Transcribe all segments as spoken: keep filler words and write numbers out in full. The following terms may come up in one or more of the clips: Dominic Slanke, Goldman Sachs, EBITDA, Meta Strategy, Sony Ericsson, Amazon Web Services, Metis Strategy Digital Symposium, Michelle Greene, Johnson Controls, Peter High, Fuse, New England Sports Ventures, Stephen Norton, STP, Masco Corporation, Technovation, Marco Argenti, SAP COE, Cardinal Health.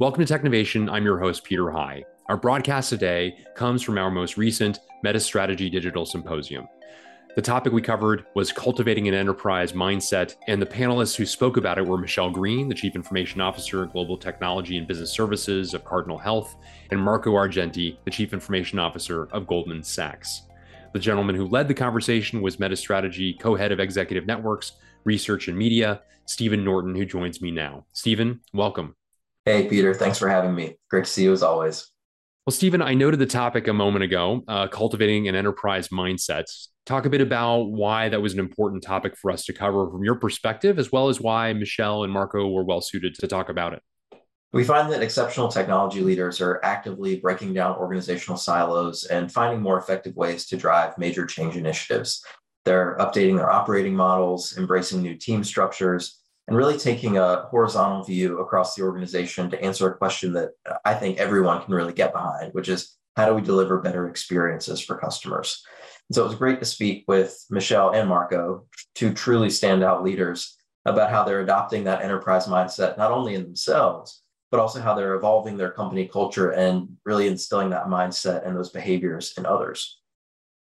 Welcome to Technovation. I'm your host, Peter High. Our broadcast today comes from our most recent Metis Strategy Digital Symposium. The topic we covered was cultivating an enterprise mindset, and the panelists who spoke about it were Michelle Greene, the Chief Information Officer at Global Technology and Business Services of Cardinal Health, and Marco Argenti, the Chief Information Officer of Goldman Sachs. The gentleman who led the conversation was Meta Strategy co-head of Executive Networks, Research and Media, Stephen Norton, who joins me now. Stephen, welcome. Hey, Peter. Thanks for having me. Great to see you as always. Well, Stephen, I noted the topic a moment ago, uh, cultivating an enterprise mindset. Talk a bit about why that was an important topic for us to cover from your perspective, as well as why Michelle and Marco were well-suited to talk about it. We find that exceptional technology leaders are actively breaking down organizational silos and finding more effective ways to drive major change initiatives. They're updating their operating models, embracing new team structures, and really taking a horizontal view across the organization to answer a question that I think everyone can really get behind, which is how do we deliver better experiences for customers? And so it was great to speak with Michelle and Marco, two truly standout leaders, about how they're adopting that enterprise mindset, not only in themselves, but also how they're evolving their company culture and really instilling that mindset and those behaviors in others.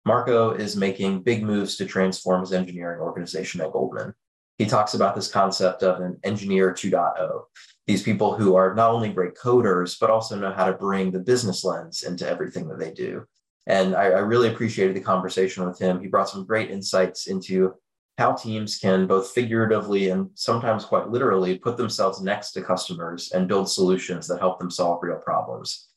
Marco is making big moves to transform his engineering organization at Goldman. He talks about this concept of an engineer two point oh, these people who are not only great coders, but also know how to bring the business lens into everything that they do. And I, I really appreciated the conversation with him. He brought some great insights into how teams can both figuratively and sometimes quite literally put themselves next to customers and build solutions that help them solve real problems.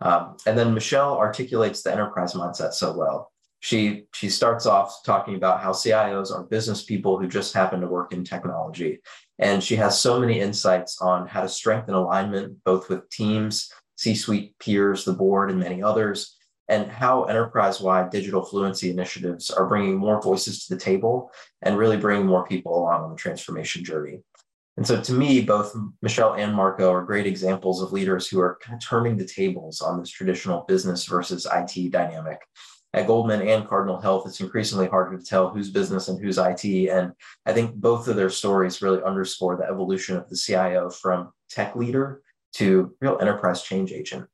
Um, and then Michelle articulates the enterprise mindset so well. She, she starts off talking about how C I Os are business people who just happen to work in technology. And she has so many insights on how to strengthen alignment, both with teams, C-suite peers, the board, and many others, and how enterprise-wide digital fluency initiatives are bringing more voices to the table and really bringing more people along on the transformation journey. And so to me, both Michelle and Marco are great examples of leaders who are kind of turning the tables on this traditional business versus I T dynamic. At Goldman and Cardinal Health, it's increasingly harder to tell who's business and who's I T. And I think both of their stories really underscore the evolution of the C I O from tech leader to real enterprise change agent.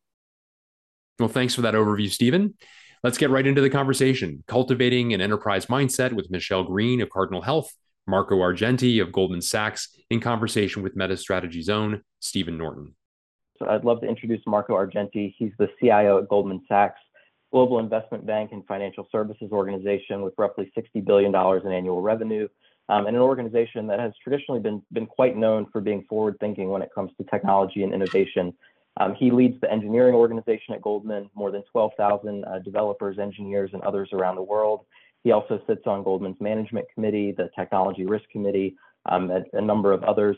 Well, thanks for that overview, Stephen. Let's get right into the conversation. Cultivating an enterprise mindset with Michelle Greene of Cardinal Health, Marco Argenti of Goldman Sachs, in conversation with Meta Strategy's own Stephen Norton. So I'd love to introduce Marco Argenti. He's the C I O at Goldman Sachs, global investment bank and financial services organization with roughly sixty billion dollars in annual revenue, um, and an organization that has traditionally been, been quite known for being forward-thinking when it comes to technology and innovation. Um, he leads the engineering organization at Goldman, more than twelve thousand uh, developers, engineers, and others around the world. He also sits on Goldman's management committee, the technology risk committee, um, and a number of others.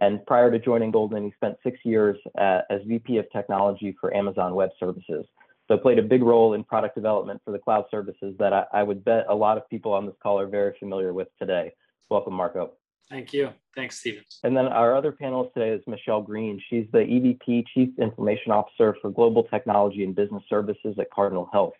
And prior to joining Goldman, he spent six years uh, as V P of technology for Amazon Web Services. So played a big role in product development for the cloud services that I, I would bet a lot of people on this call are very familiar with today. Welcome, Marco. Thank you. Thanks, Stephen. And then our other panelist today is Michelle Greene. She's the E V P, Chief Information Officer for Global Technology and Business Services at Cardinal Health,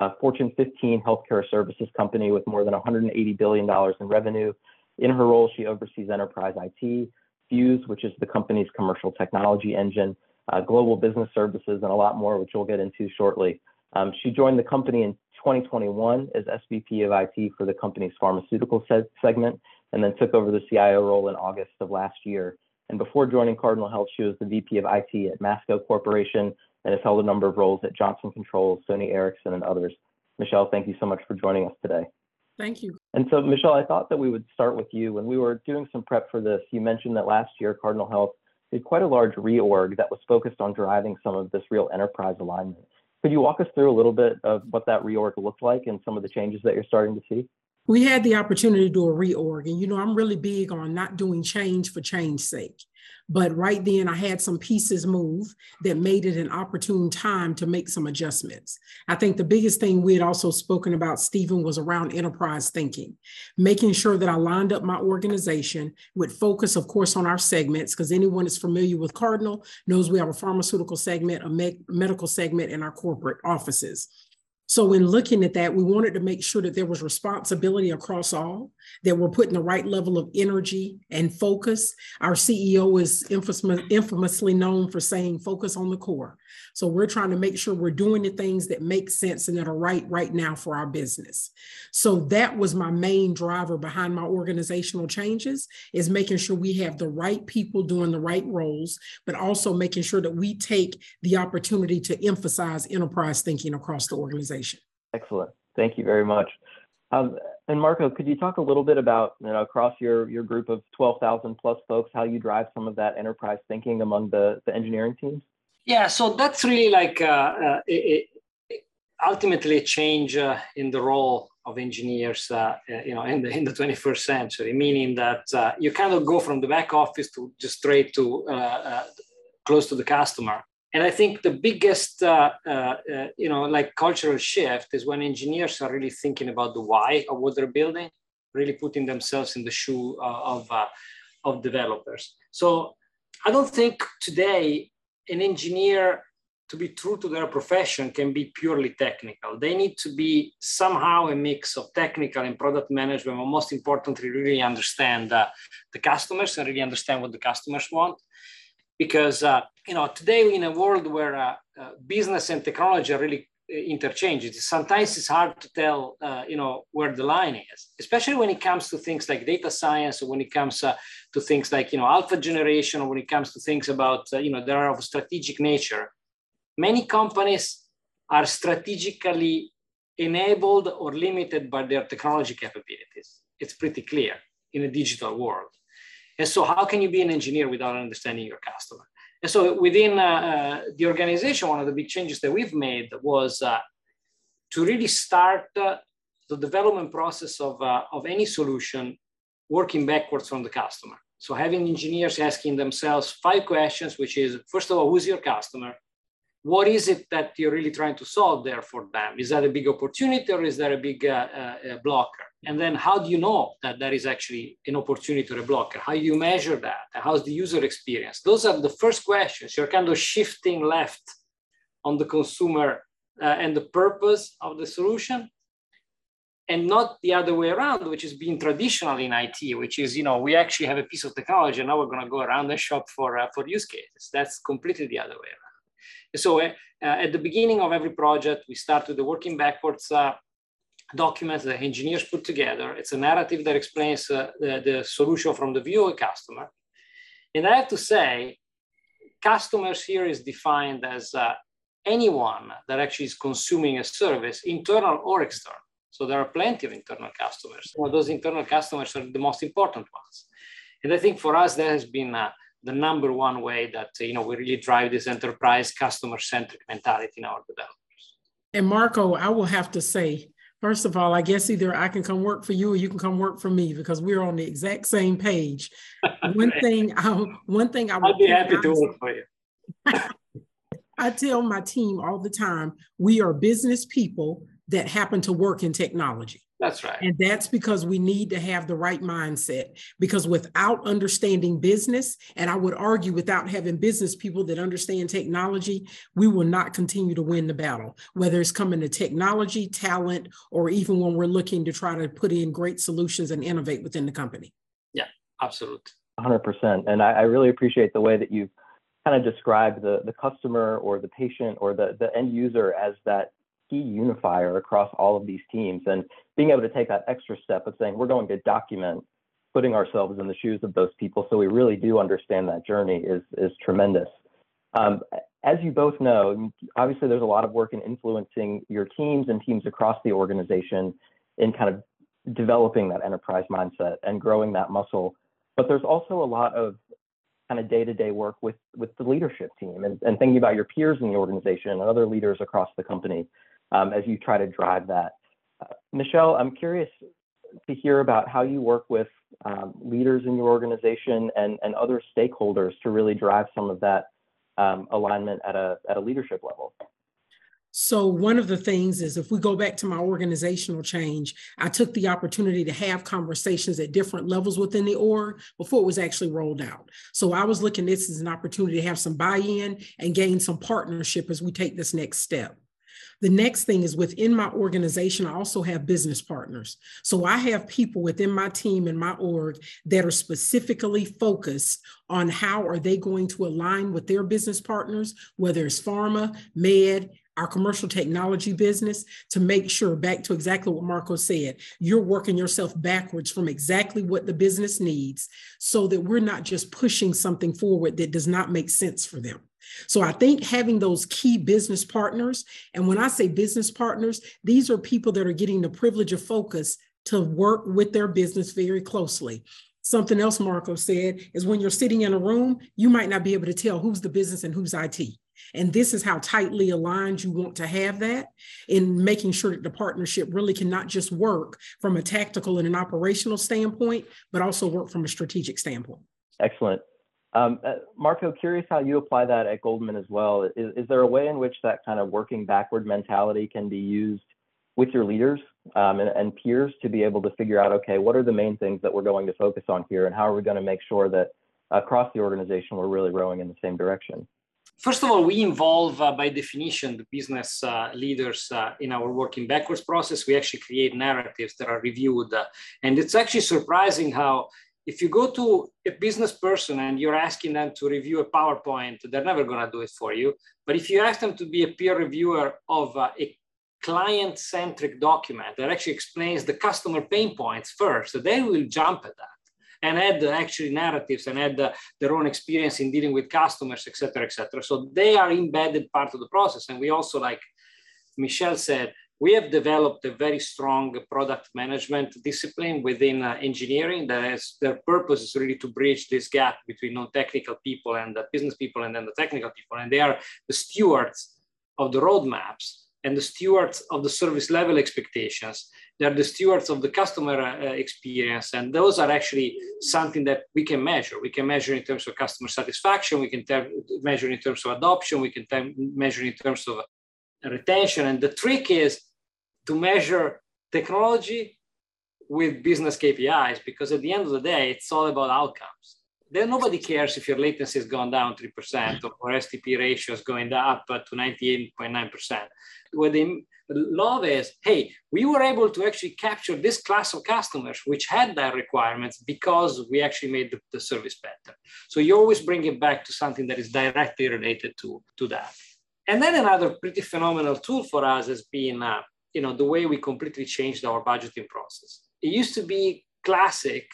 a Fortune fifteen healthcare services company with more than one hundred eighty billion dollars in revenue. In her role, she oversees enterprise I T, Fuse, which is the company's commercial technology engine, Uh, global business services, and a lot more, which we'll get into shortly. Um, she joined the company in twenty twenty-one as S V P of I T for the company's pharmaceutical se segment, and then took over the C I O role in August of last year. And before joining Cardinal Health, she was the V P of I T at Masco Corporation and has held a number of roles at Johnson Controls, Sony Ericsson, and others. Michelle, thank you so much for joining us today. Thank you. And so, Michelle, I thought that we would start with you. When we were doing some prep for this, you mentioned that last year Cardinal Health did quite a large reorg that was focused on driving some of this real enterprise alignment. Could you walk us through a little bit of what that reorg looked like and some of the changes that you're starting to see? We had the opportunity to do a reorg, and you know, I'm really big on not doing change for change's sake. But right then I had some pieces move that made it an opportune time to make some adjustments. I think the biggest thing we had also spoken about, Stephen, was around enterprise thinking, making sure that I lined up my organization with focus, of course, on our segments, because anyone that's familiar with Cardinal knows we have a pharmaceutical segment, a med- medical segment, and our corporate offices. So in looking at that, we wanted to make sure that there was responsibility across all, that we're putting the right level of energy and focus. Our C E O is infamously known for saying, focus on the core. So we're trying to make sure we're doing the things that make sense and that are right right now for our business. So that was my main driver behind my organizational changes, is making sure we have the right people doing the right roles, but also making sure that we take the opportunity to emphasize enterprise thinking across the organization. Excellent. Thank you very much. Um, and Marco, could you talk a little bit about, you know, across your, your group of twelve thousand plus folks, how you drive some of that enterprise thinking among the, the engineering teams? Yeah, so that's really like uh, uh, it, it ultimately a change uh, in the role of engineers, uh, you know, in the, in the twenty-first century, meaning that uh, you kind of go from the back office to just straight to uh, uh, close to the customer. And I think the biggest, uh, uh, you know, like cultural shift is when engineers are really thinking about the why of what they're building, really putting themselves in the shoe of, uh, of developers. So I don't think today an engineer, to be true to their profession, can be purely technical. They need to be somehow a mix of technical and product management, but most importantly, really understand uh, the customers and really understand what the customers want. Because uh, you know, today in a world where uh, uh, business and technology are really interchanged, sometimes it's hard to tell uh, you know, where the line is, especially when it comes to things like data science, or when it comes uh, to things like, you know, alpha generation, or when it comes to things about uh, you know, that are of strategic nature. Many companies are strategically enabled or limited by their technology capabilities. It's pretty clear in a digital world. And so how can you be an engineer without understanding your customer? And so within uh, uh, the organization, one of the big changes that we've made was uh, to really start uh, the development process of, uh, of any solution working backwards from the customer. So having engineers asking themselves five questions, which is, first of all, who's your customer? What is it that you're really trying to solve there for them? Is that a big opportunity, or is that a big uh, uh, blocker? And then how do you know that that is actually an opportunity or a blocker? How do you measure that? How's the user experience? Those are the first questions. You're kind of shifting left on the consumer uh, and the purpose of the solution, and not the other way around, which is being traditional in I T, which is, you know, we actually have a piece of technology and now we're going to go around and shop for, uh, for use cases. That's completely the other way around. So uh, at the beginning of every project, we start with the working backwards uh, documents that engineers put together. It's a narrative that explains uh, the, the solution from the view of a customer. And I have to say, customers here is defined as uh, anyone that actually is consuming a service, internal or external. So there are plenty of internal customers. Well, those internal customers are the most important ones. And I think for us, there has been uh, the number one way that, you know, we really drive this enterprise customer-centric mentality in our developers. And Marco, I will have to say, first of all, I guess either I can come work for you or you can come work for me, because we're on the exact same page. One thing, I, one thing I would I'd be happy to work for you. I tell my team all the time, we are business people that happen to work in technology. That's right. And that's because we need to have the right mindset, because without understanding business, and I would argue without having business people that understand technology, we will not continue to win the battle, whether it's coming to technology, talent, or even when we're looking to try to put in great solutions and innovate within the company. Yeah, absolutely. one hundred percent. And I, I really appreciate the way that you've kind of described the, the customer or the patient or the, the end user as that key unifier across all of these teams, and being able to take that extra step of saying, we're going to document putting ourselves in the shoes of those people so we really do understand that journey is, is tremendous. Um, as you both know, obviously there's a lot of work in influencing your teams and teams across the organization in kind of developing that enterprise mindset and growing that muscle. But there's also a lot of kind of day-to-day work with, with the leadership team and, and thinking about your peers in the organization and other leaders across the company. Um, as you try to drive that. Uh, Michelle, I'm curious to hear about how you work with um, leaders in your organization and, and other stakeholders to really drive some of that um, alignment at a, at a leadership level. So one of the things is, if we go back to my organizational change, I took the opportunity to have conversations at different levels within the org before it was actually rolled out. So I was looking at this as an opportunity to have some buy-in and gain some partnership as we take this next step. The next thing is within my organization, I also have business partners. So I have people within my team and my org that are specifically focused on how are they going to align with their business partners, whether it's pharma, med, our commercial technology business, to make sure, back to exactly what Marco said, you're working yourself backwards from exactly what the business needs so that we're not just pushing something forward that does not make sense for them. So I think having those key business partners, and when I say business partners, these are people that are getting the privilege of focus to work with their business very closely. Something else Marco said is when you're sitting in a room, you might not be able to tell who's the business and who's I T. And this is how tightly aligned you want to have that in making sure that the partnership really can not just work from a tactical and an operational standpoint, but also work from a strategic standpoint. Excellent. Um, uh, Marco, curious how you apply that at Goldman as well. Is, is there a way in which that kind of working backward mentality can be used with your leaders um, and, and peers to be able to figure out, okay, what are the main things that we're going to focus on here, and how are we going to make sure that across the organization we're really rowing in the same direction? First of all, we involve, uh, by definition, the business uh, leaders uh, in our working backwards process. We actually create narratives that are reviewed. Uh, and it's actually surprising how if you go to a business person and you're asking them to review a PowerPoint, they're never going to do it for you. But if you ask them to be a peer reviewer of uh, a client-centric document that actually explains the customer pain points first, they will jump at that and add the actual narratives and add the, their own experience in dealing with customers, et cetera, et cetera. So they are embedded part of the process. And we also, like Michelle said, we have developed a very strong product management discipline within uh, engineering that has their purpose is really to bridge this gap between non-technical people and the business people and then the technical people. And they are the stewards of the roadmaps and the stewards of the service level expectations. They're the stewards of the customer uh, experience. And those are actually something that we can measure. We can measure in terms of customer satisfaction. We can measure in terms of adoption. We can measure in terms of retention. And the trick is to measure technology with business K P Is, because at the end of the day, it's all about outcomes. Then nobody cares if your latency has gone down three percent or, or S T P ratio is going up to ninety-eight point nine percent. What they love is, hey, we were able to actually capture this class of customers which had that requirements because we actually made the, the service better. So you always bring it back to something that is directly related to, to that. And then another pretty phenomenal tool for us has been uh, you know, the way we completely changed our budgeting process. It used to be classic.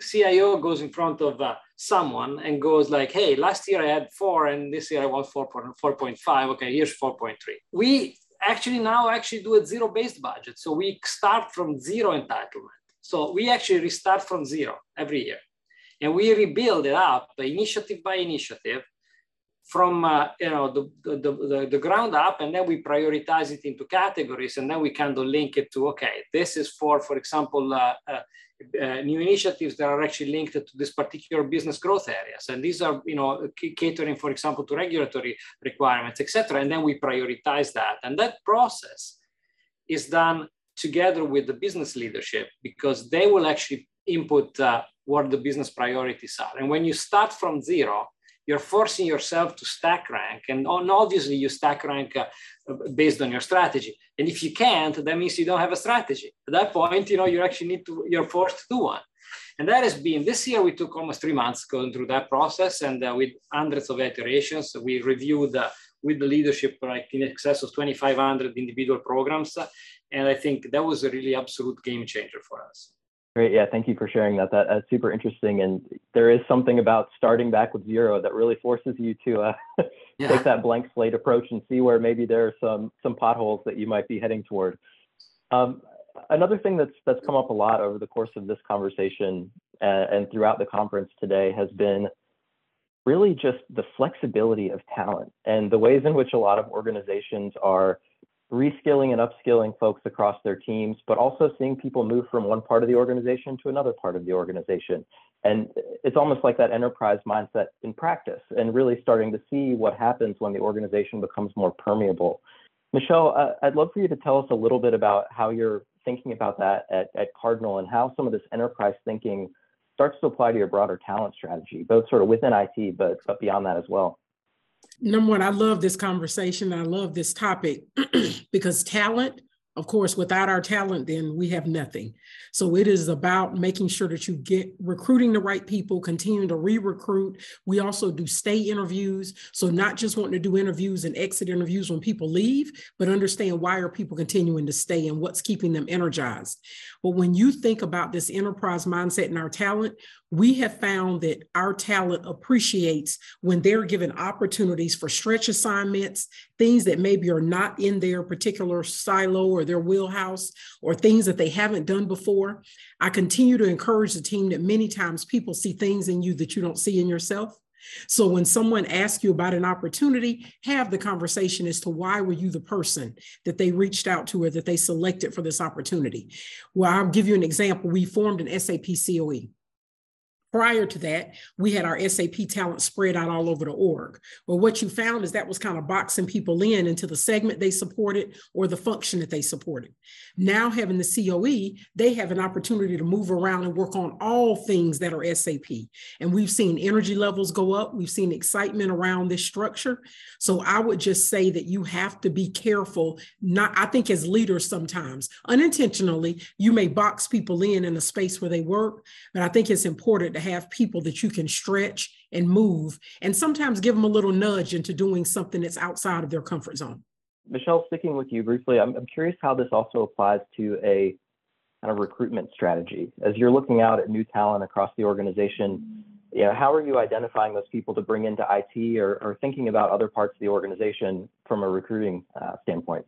C I O goes in front of uh, someone and goes like, hey, last year I had four and this year I want four point five. Okay, here's four point three. We actually now actually do a zero-based budget. So we start from zero entitlement. So we actually restart from zero every year. And we rebuild it up initiative by initiative from uh, you know the, the, the, the ground up, and then we prioritize it into categories, and then we kind of link it to, okay, this is for, for example, uh, uh, Uh, new initiatives that are actually linked to this particular business growth areas. And these are, you know, catering, for example, to regulatory requirements, et cetera. And then we prioritize that. And that process is done together with the business leadership, because they will actually input uh, what the business priorities are. And when you start from zero, you're forcing yourself to stack rank. And obviously you stack rank uh, based on your strategy. And if you can't, that means you don't have a strategy. At that point, you know, you actually need to, you're forced to do one. And that has been, this year we took almost three months going through that process, and uh, with hundreds of iterations, we reviewed uh, with the leadership, like in excess of twenty-five hundred individual programs. And I think that was a really absolute game changer for us. Great. Yeah, thank you for sharing that. that. That's super interesting. And there is something about starting back with zero that really forces you to uh, yeah. take that blank slate approach and see where maybe there are some some potholes that you might be heading toward. Um, another thing that's that's come up a lot over the course of this conversation and, and throughout the conference today has been really just the flexibility of talent and the ways in which a lot of organizations are reskilling and upskilling folks across their teams, but also seeing people move from one part of the organization to another part of the organization. And it's almost like that enterprise mindset in practice, and really starting to see what happens when the organization becomes more permeable. Michelle, uh, I'd love for you to tell us a little bit about how you're thinking about that at, at Cardinal, and how some of this enterprise thinking starts to apply to your broader talent strategy, both sort of within I T, but, but beyond that as well. Number one, I love this conversation. I love this topic because talent, of course, without our talent, then we have nothing. So it is about making sure that you get recruiting the right people, continuing to re-recruit. We also do stay interviews. So not just wanting to do interviews and exit interviews when people leave, but understand why are people continuing to stay and what's keeping them energized. But when you think about this enterprise mindset and our talent, we have found that our talent appreciates when they're given opportunities for stretch assignments, things that maybe are not in their particular silo or their wheelhouse, or things that they haven't done before. I continue to encourage the team that many times people see things in you that you don't see in yourself. So when someone asks you about an opportunity, have the conversation as to why were you the person that they reached out to or that they selected for this opportunity. Well, I'll give you an example. We formed an S A P C O E. Prior to that, we had our S A P talent spread out all over the org. Well, what you found is that was kind of boxing people in into the segment they supported or the function that they supported. Now having the C O E, they have an opportunity to move around and work on all things that are S A P. And we've seen energy levels go up. We've seen excitement around this structure. So I would just say that you have to be careful. Not, I think as leaders sometimes, unintentionally, you may box people in in the space where they work, but I think it's important to have people that you can stretch and move and sometimes give them a little nudge into doing something that's outside of their comfort zone. Michelle, sticking with you briefly, I'm, I'm curious how this also applies to a kind of recruitment strategy. As you're looking out at new talent across the organization, you know, how are you identifying those people to bring into I T or, or thinking about other parts of the organization from a recruiting uh, standpoint?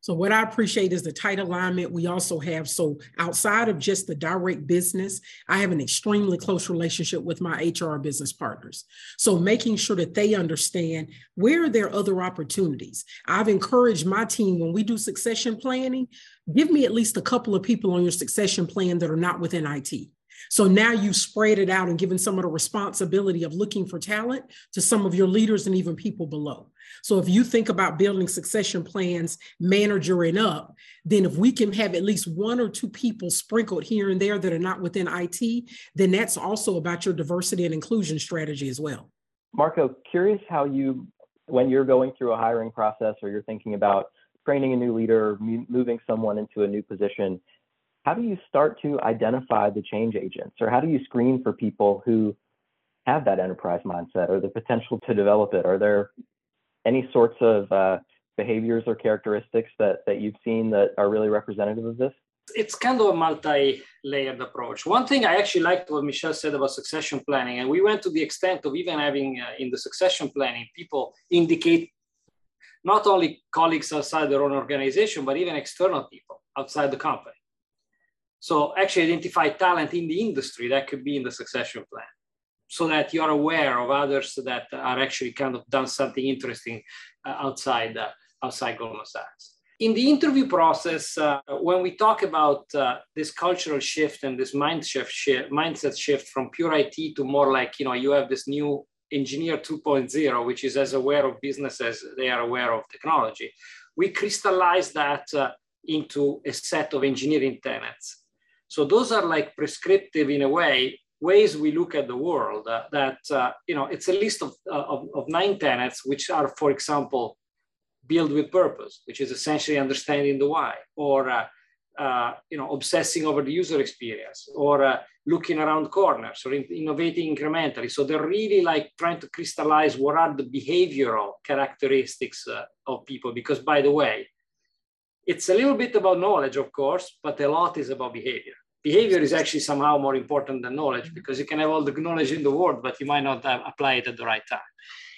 So what I appreciate is the tight alignment we also have. So outside of just the direct business, I have an extremely close relationship with my H R business partners. So making sure that they understand where are there other opportunities. I've encouraged my team when we do succession planning, give me at least a couple of people on your succession plan that are not within I T. So now you've spread it out and given some of the responsibility of looking for talent to some of your leaders and even people below. So if you think about building succession plans, manager and up, then if we can have at least one or two people sprinkled here and there that are not within I T, then that's also about your diversity and inclusion strategy as well. Marco, curious how you, when you're going through a hiring process or you're thinking about training a new leader, moving someone into a new position, how do you start to identify the change agents, or how do you screen for people who have that enterprise mindset or the potential to develop it? Are there any sorts of uh, behaviors or characteristics that, that you've seen that are really representative of this? It's kind of a multi-layered approach. One thing I actually liked what Michelle said about succession planning, and we went to the extent of even having uh, in the succession planning, people indicate not only colleagues outside their own organization, but even external people outside the company. So actually identify talent in the industry that could be in the succession plan so that you're aware of others that are actually kind of done something interesting uh, outside, uh, outside Goldman Sachs. In the interview process, uh, when we talk about uh, this cultural shift and this mind shift, shift, mindset shift from pure I T to more like, you know, you have this new engineer two point oh, which is as aware of business as they are aware of technology. We crystallize that uh, into a set of engineering tenets. So those are like prescriptive in a way, ways we look at the world uh, that, uh, you know, it's a list of, uh, of, of nine tenets, which are, for example, build with purpose, which is essentially understanding the why, or, uh, uh, you know, obsessing over the user experience, or uh, looking around corners, or in- innovating incrementally. So they're really like trying to crystallize what are the behavioral characteristics uh, of people, because by the way, it's a little bit about knowledge, of course, but a lot is about behavior. Behavior is actually somehow more important than knowledge, because you can have all the knowledge in the world, but you might not uh, apply it at the right time.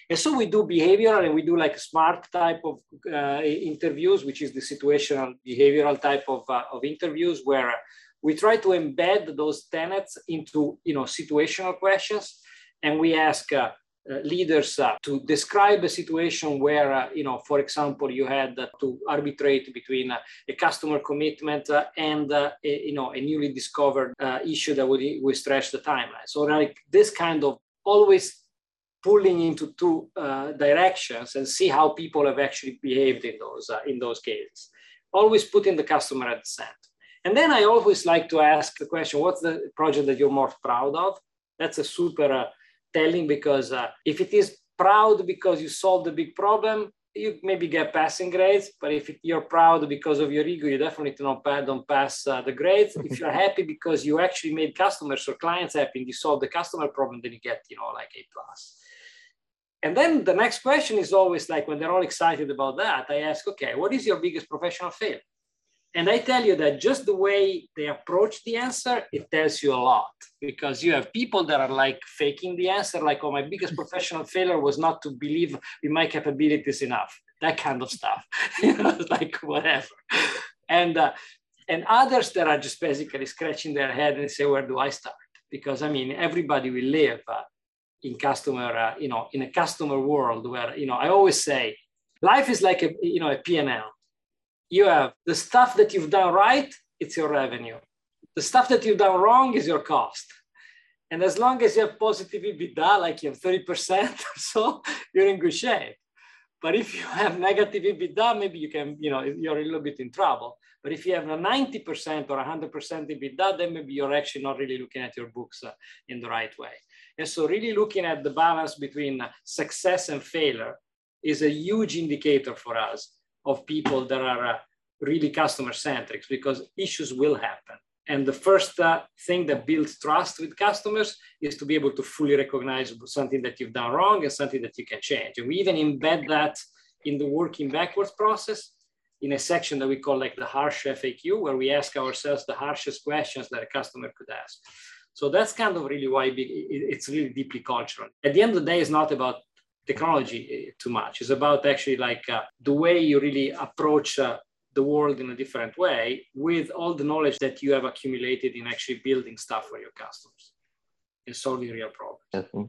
And so we do behavioral, and we do like SMART type of uh, interviews, which is the situational behavioral type of, uh, of interviews, where we try to embed those tenets into, you know, situational questions. And we ask uh, Uh, leaders uh, to describe a situation where, uh, you know, for example, you had uh, to arbitrate between uh, a customer commitment uh, and, uh, a, you know, a newly discovered uh, issue that would, would stretch the timeline. So like this kind of always pulling into two uh, directions and see how people have actually behaved in those, uh, in those cases. Always putting the customer at the center. And then I always like to ask the question, what's the project that you're most proud of? That's a super... Uh, telling, because uh, if it is proud because you solved a big problem, you maybe get passing grades. But if you're proud because of your ego, you definitely don't pass, don't pass uh, the grades. If you're happy because you actually made customers or clients happy and you solved the customer problem, then you get, you know, like A plus. And then the next question is always like, when they're all excited about that, I ask, okay, what is your biggest professional failure? And I tell you that just the way they approach the answer, it tells you a lot, because you have people that are like faking the answer, like, oh, my biggest professional failure was not to believe in my capabilities enough, that kind of stuff, you know, like whatever. And, uh, and others that are just basically scratching their head and say, where do I start? Because I mean, everybody will live uh, in customer, uh, you know, in a customer world where, you know, I always say, life is like a, you know, a P and L. You have the stuff that you've done right, it's your revenue. The stuff that you've done wrong is your cost. And as long as you have positive EBITDA, like you have thirty percent or so, you're in good shape. But if you have negative EBITDA, maybe you can, you know, you're a little bit in trouble. But if you have a ninety percent or one hundred percent EBITDA, then maybe you're actually not really looking at your books uh, in the right way. And so really looking at the balance between success and failure is a huge indicator for us of people that are uh, really customer-centric, because issues will happen. And the first uh, thing that builds trust with customers is to be able to fully recognize something that you've done wrong and something that you can change. And we even embed that in the working backwards process in a section that we call like the harsh F A Q, where we ask ourselves the harshest questions that a customer could ask. So that's kind of really why it's really deeply cultural. At the end of the day, it's not about technology too much. It's about actually like uh, the way you really approach uh, the world in a different way with all the knowledge that you have accumulated in actually building stuff for your customers and solving real problems. Yes,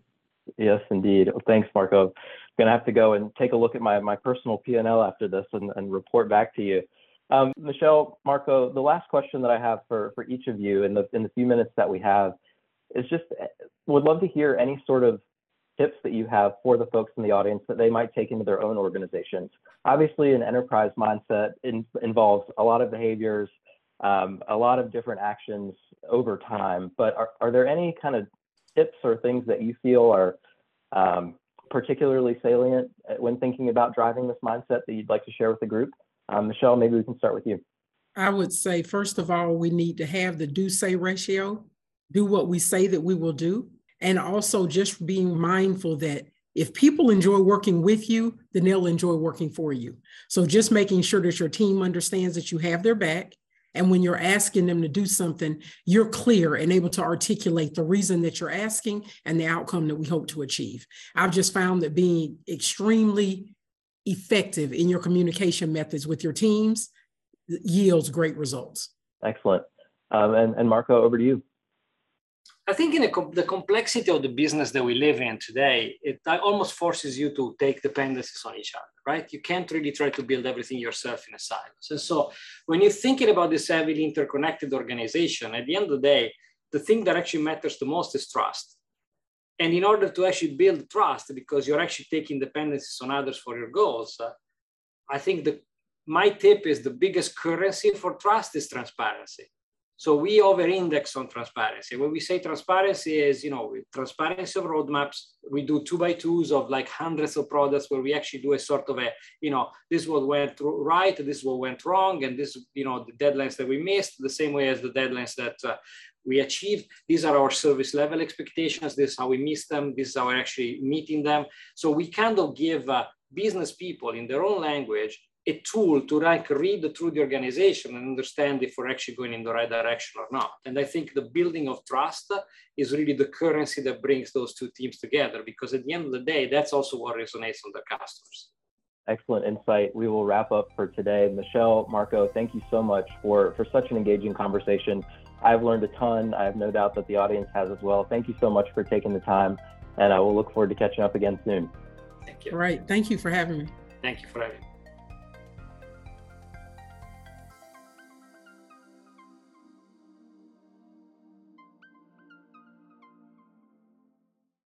yes indeed. Thanks, Marco. I'm going to have to go and take a look at my, my personal P and L after this and, and report back to you. Um, Michelle, Marco, the last question that I have for, for each of you in the, in the few minutes that we have is just, would love to hear any sort of tips that you have for the folks in the audience that they might take into their own organizations. Obviously, an enterprise mindset in, involves a lot of behaviors, um, a lot of different actions over time, but are, are there any kind of tips or things that you feel are um, particularly salient when thinking about driving this mindset that you'd like to share with the group? Um, Michelle, maybe we can start with you. I would say, first of all, we need to have the do-say ratio, do what we say that we will do. And also just being mindful that if people enjoy working with you, then they'll enjoy working for you. So just making sure that your team understands that you have their back. And when you're asking them to do something, you're clear and able to articulate the reason that you're asking and the outcome that we hope to achieve. I've just found that being extremely effective in your communication methods with your teams yields great results. Excellent. Um, and, and Marco, over to you. I think in a, the complexity of the business that we live in today, it almost forces you to take dependencies on each other, right? You can't really try to build everything yourself in a silos. And so when you're thinking about this heavily interconnected organization, at the end of the day, the thing that actually matters the most is trust. And in order to actually build trust, because you're actually taking dependencies on others for your goals, uh, I think the, my tip is the biggest currency for trust is transparency. So we over-index on transparency. When we say transparency is, you know, transparency of roadmaps, we do two by twos of like hundreds of products where we actually do a sort of a, you know, this is what went right, this is what went wrong, and this, you know, the deadlines that we missed, the same way as the deadlines that uh, we achieved. These are our service level expectations. This is how we missed them. This is how we're actually meeting them. So we kind of give uh, business people in their own language a tool to like read through the organization and understand if we're actually going in the right direction or not. And I think the building of trust is really the currency that brings those two teams together, because at the end of the day, that's also what resonates on the customers. Excellent insight. We will wrap up for today. Michelle, Marco, thank you so much for, for such an engaging conversation. I've learned a ton. I have no doubt that the audience has as well. Thank you so much for taking the time, and I will look forward to catching up again soon. Thank you. All right. Thank you for having me. Thank you for having me.